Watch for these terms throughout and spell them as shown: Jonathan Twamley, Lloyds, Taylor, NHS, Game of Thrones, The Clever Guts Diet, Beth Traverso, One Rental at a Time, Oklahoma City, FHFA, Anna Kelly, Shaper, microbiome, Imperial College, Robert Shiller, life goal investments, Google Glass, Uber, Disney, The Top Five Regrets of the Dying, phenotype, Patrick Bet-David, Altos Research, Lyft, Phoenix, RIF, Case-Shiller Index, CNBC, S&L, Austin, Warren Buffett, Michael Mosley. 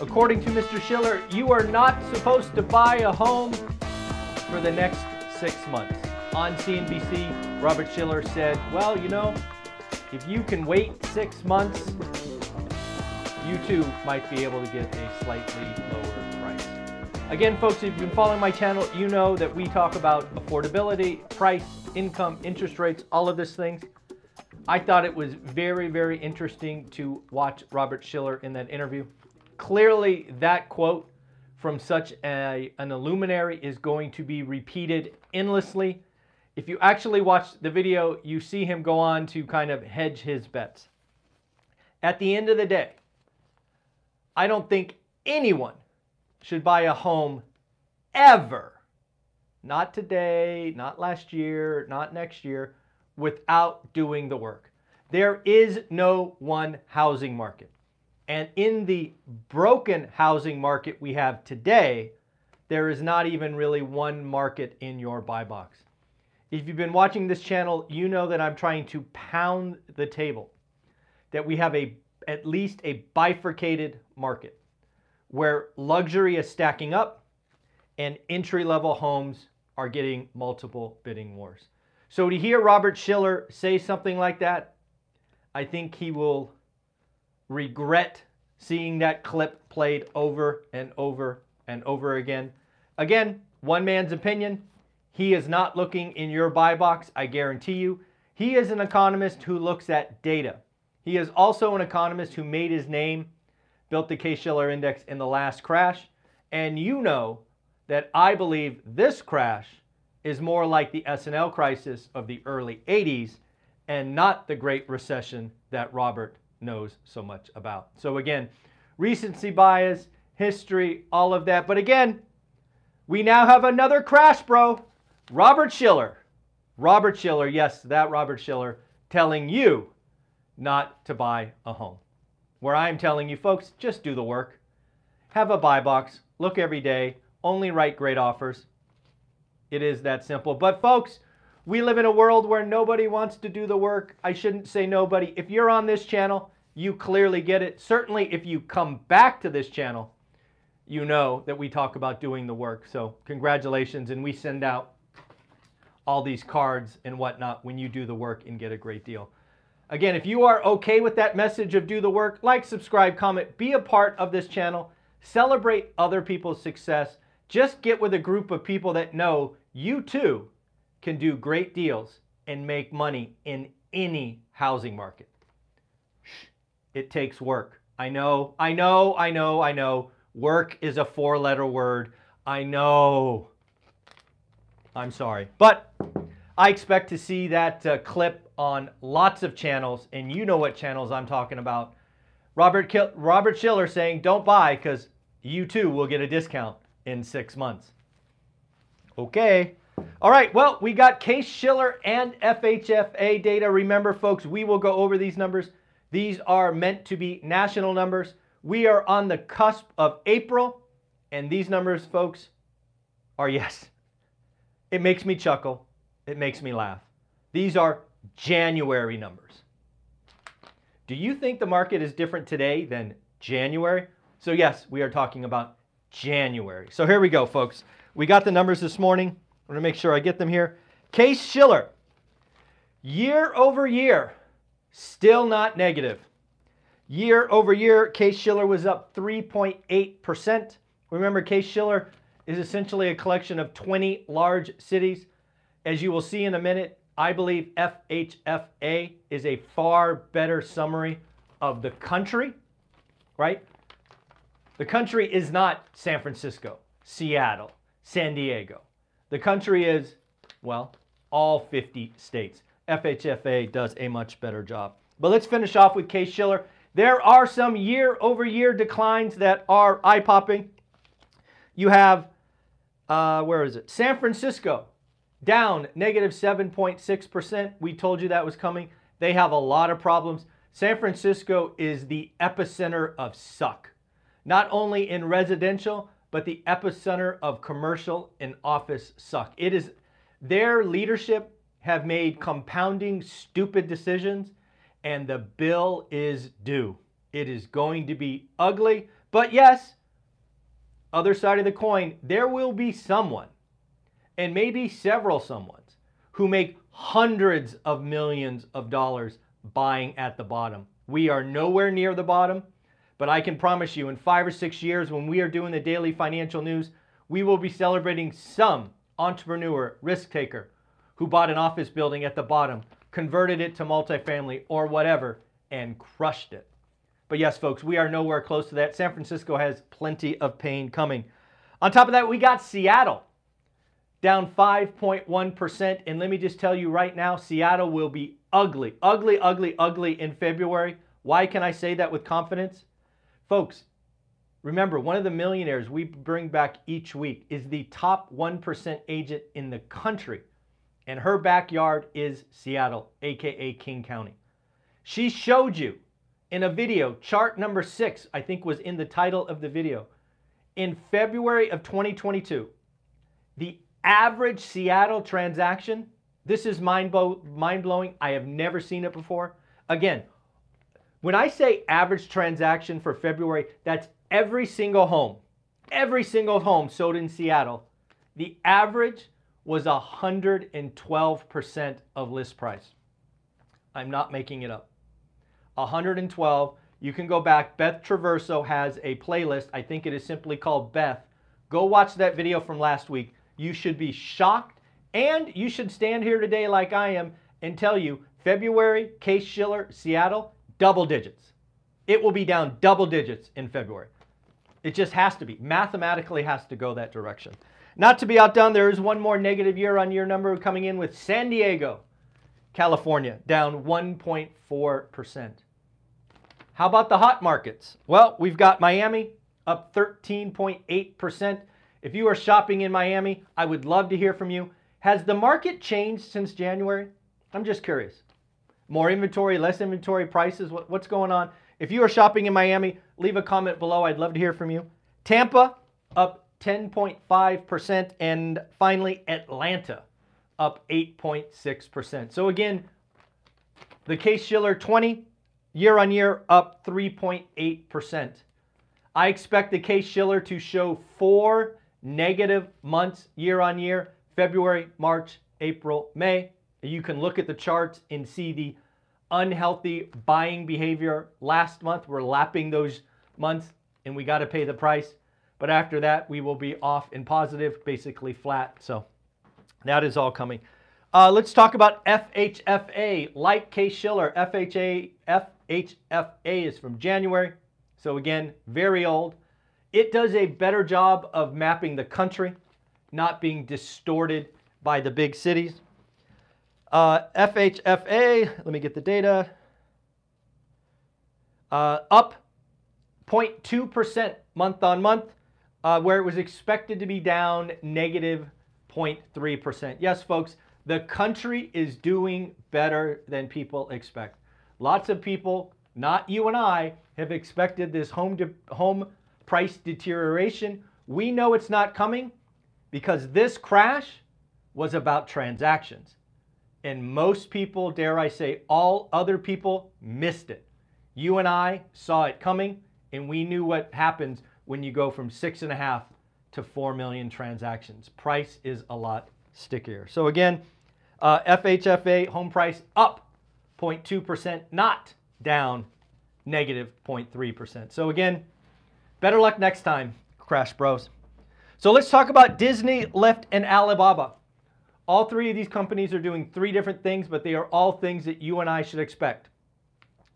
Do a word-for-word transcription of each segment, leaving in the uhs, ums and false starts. According to Mister Shiller, you are not supposed to buy a home for the next six months. On C N B C, Robert Shiller said, well, you know, if you can wait six months, you too might be able to get a slightly lower price. Again, folks, if you've been following my channel, you know that we talk about affordability, price, income, interest rates, all of these things. I thought it was very, very interesting to watch Robert Shiller in that interview. Clearly, that quote from such a, an luminary is going to be repeated endlessly. If you actually watch the video, you see him go on to kind of hedge his bets. At the end of the day, I don't think anyone should buy a home ever, not today, not last year, not next year, without doing the work. There is no one housing market. And in the broken housing market we have today, there is not even really one market in your buy box. If you've been watching this channel, you know that I'm trying to pound the table, that we have a at least a bifurcated market where luxury is stacking up and entry-level homes are getting multiple bidding wars. So to hear Robert Shiller say something like that, I think he will regret seeing that clip played over and over and over again. Again, one man's opinion. He is not looking in your buy box, I guarantee you. He is an economist who looks at data. He is also an economist who made his name, built the Case-Shiller Index in the last crash. And you know that I believe this crash is more like the S and L crisis of the early eighties and not the Great Recession that Robert knows so much about. So again, recency bias, history, all of that. But again, we now have another crash, bro. Robert Shiller. Robert Shiller, yes, that Robert Shiller telling you not to buy a home. Where I'm telling you, folks, just do the work. Have a buy box. Look every day. Only write great offers. It is that simple. But folks, we live in a world where nobody wants to do the work. I shouldn't say nobody. If you're on this channel, you clearly get it. Certainly, if you come back to this channel, you know that we talk about doing the work. So congratulations. And we send out all these cards and whatnot when you do the work and get a great deal. Again, if you are okay with that message of do the work, like, subscribe, comment, be a part of this channel, celebrate other people's success. Just get with a group of people that know you too can do great deals and make money in any housing market. It takes work. I know, I know, I know, I know. Work is a four-letter word. I know. I'm sorry. But I expect to see that uh, clip on lots of channels, and you know what channels I'm talking about. Robert, Kil- Robert Shiller saying, don't buy because you too will get a discount in six months. Okay. All right, well, we got Case-Shiller and F H F A data. Remember, folks, we will go over these numbers. These are meant to be national numbers. We are on the cusp of April, and these numbers, folks, are yes. It makes me chuckle. It makes me laugh. These are January numbers. Do you think the market is different today than January? So, yes, we are talking about January. So here we go, folks. We got the numbers this morning. I'm going to make sure I get them here. Case-Shiller, year over year, still not negative. Year over year, Case-Shiller was up three point eight percent. Remember, Case-Shiller is essentially a collection of twenty large cities. As you will see in a minute, I believe F H F A is a far better summary of the country, right? The country is not San Francisco, Seattle, San Diego. The country is, well, all fifty states. F H F A does a much better job. But let's finish off with Case-Shiller. There are some year-over-year declines that are eye-popping. You have, uh, where is it? San Francisco, down negative seven point six percent. We told you that was coming. They have a lot of problems. San Francisco is the epicenter of suck, not only in residential, but the epicenter of commercial and office suck. It is their leadership have made compounding stupid decisions, and the bill is due. It is going to be ugly, but yes, other side of the coin, there will be someone, and maybe several someones, who make hundreds of millions of dollars buying at the bottom. We are nowhere near the bottom, but I can promise you in five or six years when we are doing the daily financial news, we will be celebrating some entrepreneur, risk taker, who bought an office building at the bottom, converted it to multifamily or whatever, and crushed it. But yes, folks, we are nowhere close to that. San Francisco has plenty of pain coming. On top of that, we got Seattle down five point one percent. And let me just tell you right now, Seattle will be ugly, ugly, ugly, ugly in February. Why can I say that with confidence? Folks, remember, one of the millionaires we bring back each week is the top one percent agent in the country. And her backyard is Seattle, A K A King County. She showed you in a video, chart number six, I think was in the title of the video. In February of twenty twenty-two, the average Seattle transaction, this is mind-blowing. I have never seen it before. Again, when I say average transaction for February, that's every single home, every single home sold in Seattle. The average was one hundred twelve percent of list price. I'm not making it up. one hundred twelve. You can go back. Beth Traverso has a playlist. I think it is simply called Beth. Go watch that video from last week. You should be shocked, and you should stand here today like I am and tell you February, Case-Shiller, Seattle, double digits. It will be down double digits in February. It just has to be. Mathematically has to go that direction. Not to be outdone, there is one more negative year-on-year number coming in with San Diego, California, down one point four percent. How about the hot markets? Well, we've got Miami up thirteen point eight percent. If you are shopping in Miami, I would love to hear from you. Has the market changed since January? I'm just curious. More inventory, less inventory, prices, what, what's going on? If you are shopping in Miami, leave a comment below. I'd love to hear from you. Tampa up ten point five percent. And finally, Atlanta up eight point six percent. So again, the Case-Shiller twenty, year on year up three point eight percent. I expect the Case-Shiller to show four negative months year on year, February, March, April, May. You can look at the charts and see the unhealthy buying behavior last month. We're lapping those months and we got to pay the price. But after that, we will be off in positive, basically flat. So that is all coming. Uh, let's talk about F H F A. Like Case-Shiller, F H A, F H F A is from January. So again, very old. It does a better job of mapping the country, not being distorted by the big cities. Uh, F H F A, let me get the data, uh, up zero point two percent month on month, uh, where it was expected to be down negative zero point three percent. Yes, folks, the country is doing better than people expect. Lots of people, not you and I, have expected this home, de home price deterioration. We know it's not coming because this crash was about transactions. And most people, dare I say, all other people missed it. You and I saw it coming, and we knew what happens when you go from six and a half to four million transactions. Price is a lot stickier. So again, uh, F H F A home price up zero point two percent, not down negative zero point three percent. So again, better luck next time, Crash Bros. So let's talk about Disney, Lyft, and Alibaba. All three of these companies are doing three different things, but they are all things that you and I should expect.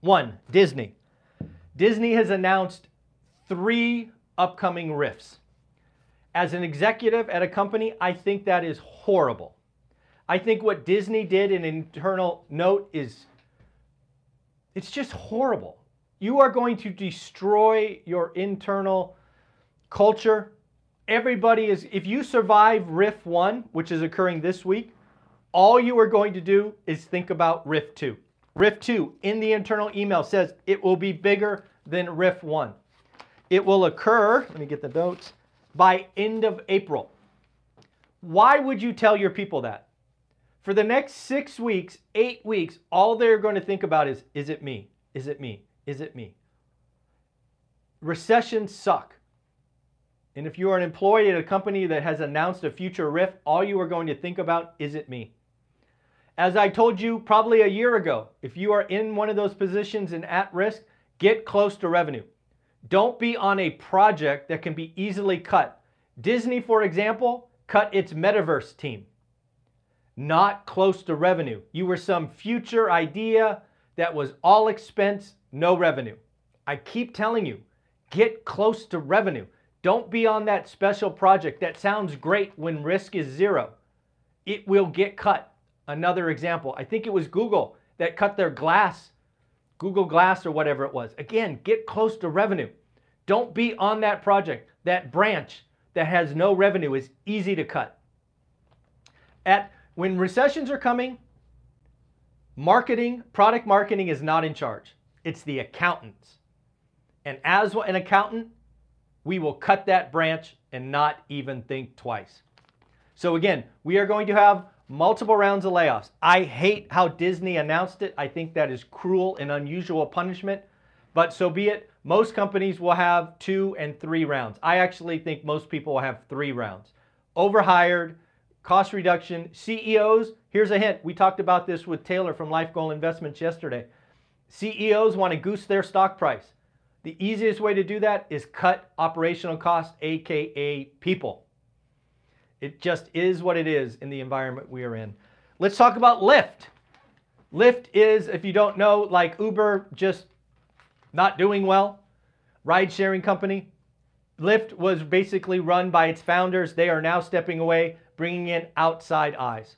One, Disney. Disney has announced three upcoming R I Fs. As an executive at a company, I think that is horrible. I think what Disney did in an internal note is, it's just horrible. You are going to destroy your internal culture everybody is, if you survive R I F one, which is occurring this week, all you are going to do is think about R I F two. R I F two in the internal email says it will be bigger than R I F one. It will occur, let me get the notes, by end of April. Why would you tell your people that? For the next six weeks, eight weeks, all they're going to think about is, is it me? Is it me? Is it me? Recessions suck. And if you are an employee at a company that has announced a future R I F, all you are going to think about, is it me? As I told you probably a year ago, if you are in one of those positions and at risk, get close to revenue. Don't be on a project that can be easily cut. Disney, for example, cut its metaverse team. Not close to revenue. You were some future idea that was all expense, no revenue. I keep telling you, get close to revenue. Don't be on that special project that sounds great when risk is zero. It will get cut. Another example, I think it was Google that cut their glass, Google Glass or whatever it was. Again, get close to revenue. Don't be on that project. That branch that has no revenue is easy to cut. At When recessions are coming, marketing, product marketing is not in charge. It's the accountants. And as an accountant, we will cut that branch and not even think twice. So again, we are going to have multiple rounds of layoffs. I hate how Disney announced it. I think that is cruel and unusual punishment, but so be it. Most companies will have two and three rounds. I actually think most people will have three rounds. Overhired, cost reduction, C E Os, here's a hint. We talked about this with Taylor from Life Goal Investments yesterday. C E Os want to goose their stock price. The easiest way to do that is cut operational costs, A K A people. It just is what it is in the environment we are in. Let's talk about Lyft. Lyft is, if you don't know, like Uber, just not doing well. Ride-sharing company. Lyft was basically run by its founders. They are now stepping away, bringing in outside eyes.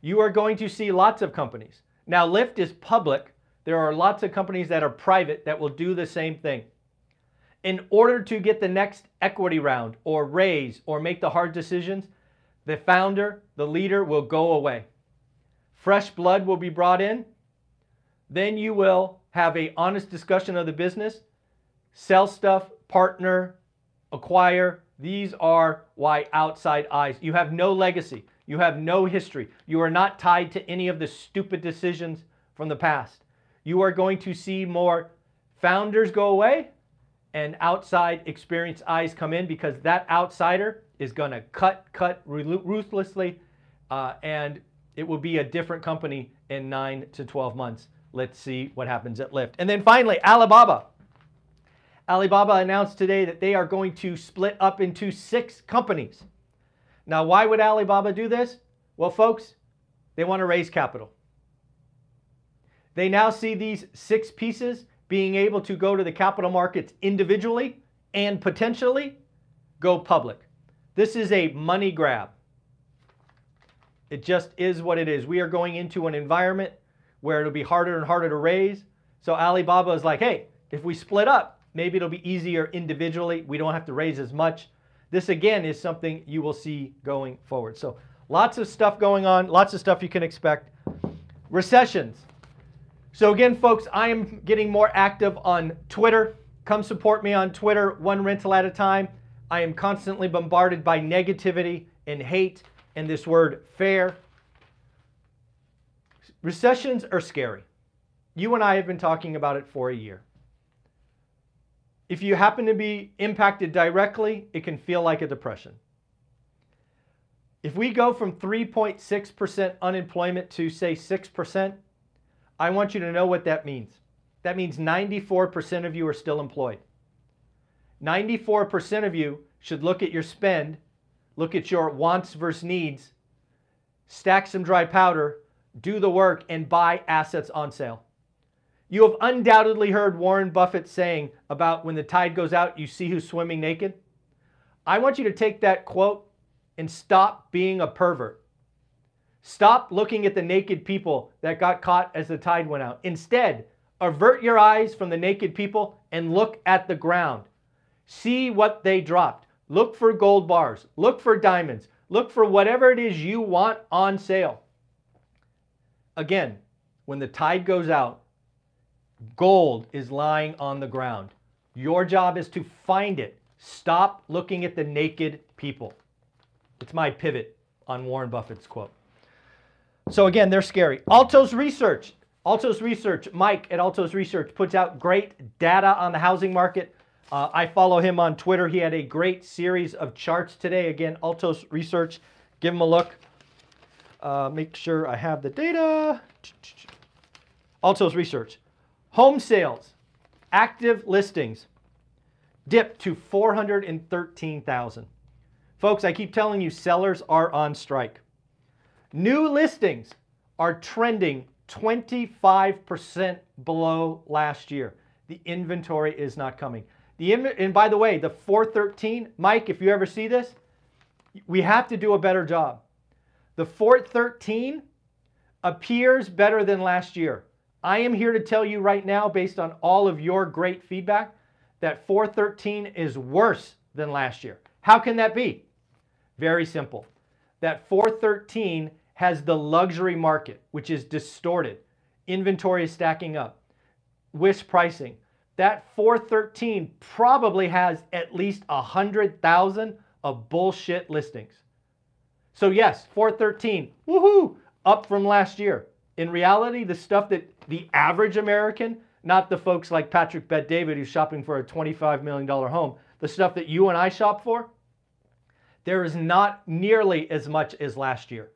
You are going to see lots of companies. Now, Lyft is public. There are lots of companies that are private that will do the same thing. In order to get the next equity round or raise or make the hard decisions, the founder, the leader will go away. Fresh blood will be brought in. Then you will have an honest discussion of the business, sell stuff, partner, acquire. These are why outside eyes. You have no legacy. You have no history. You are not tied to any of the stupid decisions from the past. You are going to see more founders go away and outside experienced eyes come in, because that outsider is going to cut, cut ruthlessly, uh, and it will be a different company in nine to twelve months. Let's see what happens at Lyft. And then finally, Alibaba. Alibaba announced today that they are going to split up into six companies. Now, why would Alibaba do this? Well, folks, they want to raise capital. They now see these six pieces being able to go to the capital markets individually and potentially go public. This is a money grab. It just is what it is. We are going into an environment where it'll be harder and harder to raise. So Alibaba is like, hey, if we split up, maybe it'll be easier individually. We don't have to raise as much. This, again, is something you will see going forward. So lots of stuff going on, lots of stuff you can expect. Recessions. So again, folks, I am getting more active on Twitter. Come support me on Twitter, One Rental at a Time. I am constantly bombarded by negativity and hate and this word fair. Recessions are scary. You and I have been talking about it for a year. If you happen to be impacted directly, it can feel like a depression. If we go from three point six percent unemployment to, say, six percent, I want you to know what that means. That means ninety-four percent of you are still employed. ninety-four percent of you should look at your spend, look at your wants versus needs, stack some dry powder, do the work, and buy assets on sale. You have undoubtedly heard Warren Buffett saying about when the tide goes out, you see who's swimming naked. I want you to take that quote and stop being a pervert. Stop looking at the naked people that got caught as the tide went out. Instead, avert your eyes from the naked people and look at the ground. See what they dropped. Look for gold bars. Look for diamonds. Look for whatever it is you want on sale. Again, when the tide goes out, gold is lying on the ground. Your job is to find it. Stop looking at the naked people. It's my pivot on Warren Buffett's quote. So again, they're scary. Altos Research. Altos Research. Mike at Altos Research puts out great data on the housing market. Uh, I follow him on Twitter. He had a great series of charts today. Again, Altos Research. Give him a look. Uh, make sure I have the data. Altos Research. Home sales, active listings, dipped to four hundred thirteen thousand. Folks, I keep telling you, sellers are on strike. New listings are trending twenty-five percent below last year. The inventory is not coming. The in and by the way, the four thirteen, Mike, if you ever see this, we have to do a better job. The four thirteen appears better than last year. I am here to tell you right now, based on all of your great feedback, that four thirteen is worse than last year. How can that be? Very simple. That four thirteen has the luxury market, which is distorted. Inventory is stacking up. Wish pricing. That four thirteen probably has at least one hundred thousand of bullshit listings. So yes, four thirteen, woohoo, up from last year. In reality, the stuff that the average American, not the folks like Patrick Bet-David who's shopping for a twenty-five million dollar home, the stuff that you and I shop for, there is not nearly as much as last year.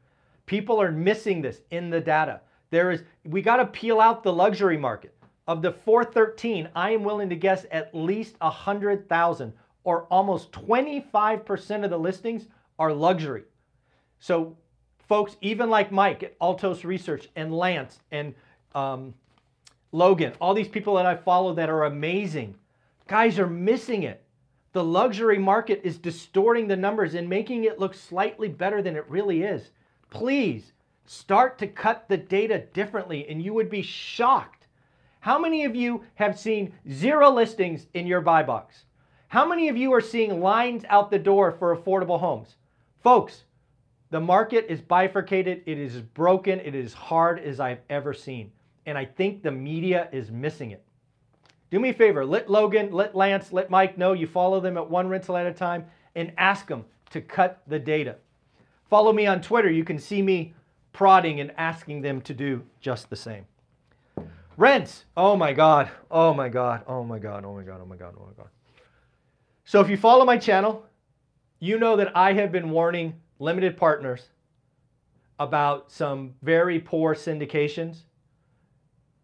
People are missing this in the data. There is, we got to peel out the luxury market. Of the four thirteen, I am willing to guess at least one hundred thousand or almost twenty-five percent of the listings are luxury. So folks, even like Mike at Altos Research and Lance and um, Logan, all these people that I follow that are amazing, guys are missing it. The luxury market is distorting the numbers and making it look slightly better than it really is. Please start to cut the data differently and you would be shocked. How many of you have seen zero listings in your buy box? How many of you are seeing lines out the door for affordable homes? Folks, the market is bifurcated, it is broken, it is hard as I've ever seen. And I think the media is missing it. Do me a favor, let Logan, let Lance, let Mike know you follow them at One Rental at a Time and ask them to cut the data. Follow me on Twitter, you can see me prodding and asking them to do just the same. Rents, oh my God, oh my God, oh my God, oh my God, oh my God, oh my God. So if you follow my channel, you know that I have been warning limited partners about some very poor syndications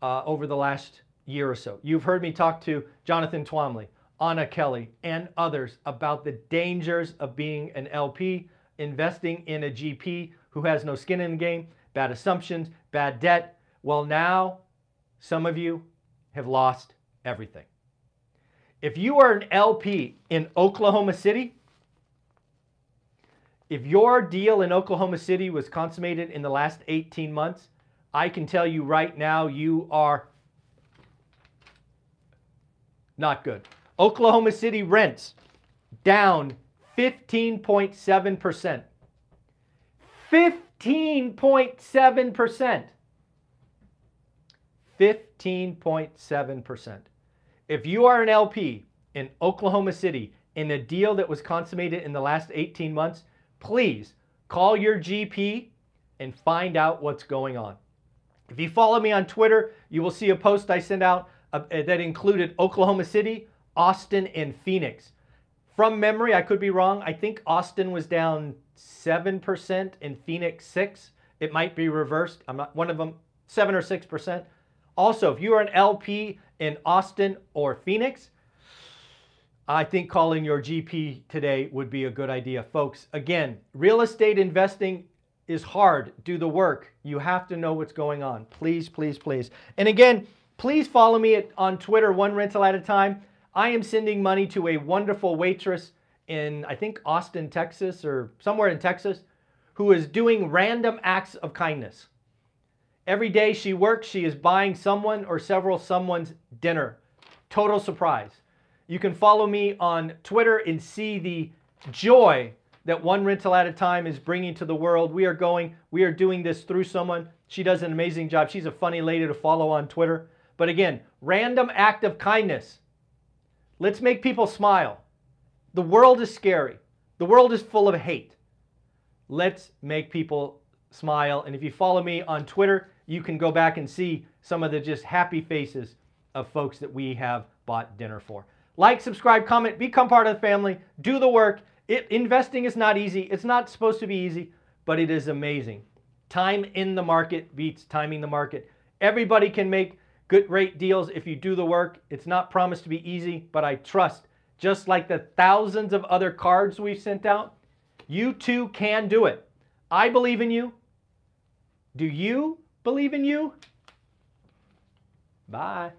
uh, over the last year or so. You've heard me talk to Jonathan Twamley, Anna Kelly, and others about the dangers of being an L P, investing in a G P who has no skin in the game, bad assumptions, bad debt. Well, now some of you have lost everything. If you are an L P in Oklahoma City, if your deal in Oklahoma City was consummated in the last eighteen months, I can tell you right now you are not good. Oklahoma City rents down fifteen point seven percent. fifteen point seven percent. fifteen point seven percent. If you are an L P in Oklahoma City in a deal that was consummated in the last eighteen months, please call your G P and find out what's going on. If you follow me on Twitter, you will see a post I sent out uh, that included Oklahoma City, Austin, and Phoenix. From memory, I could be wrong, I think Austin was down seven percent and Phoenix six percent. It might be reversed. I'm not one of them, seven or six percent. Also, if you are an L P in Austin or Phoenix, I think calling your G P today would be a good idea. Folks, again, real estate investing is hard. Do the work. You have to know what's going on. Please, please, please. And again, please follow me at, on Twitter, One Rental at a Time. I am sending money to a wonderful waitress in, I think, Austin, Texas, or somewhere in Texas, who is doing random acts of kindness. Every day she works, she is buying someone or several someone's dinner. Total surprise. You can follow me on Twitter and see the joy that One Rental at a Time is bringing to the world. We are going, we are doing this through someone. She does an amazing job. She's a funny lady to follow on Twitter. But again, random act of kindness. Let's make people smile. The world is scary. The world is full of hate. Let's make people smile. And if you follow me on Twitter, you can go back and see some of the just happy faces of folks that we have bought dinner for. Like, subscribe, comment, become part of the family, do the work. It, investing is not easy. It's not supposed to be easy, but it is amazing. Time in the market beats timing the market. Everybody can make good rate deals if you do the work. It's not promised to be easy, but I trust, just like the thousands of other cards we've sent out, you too can do it. I believe in you. Do you believe in you? Bye.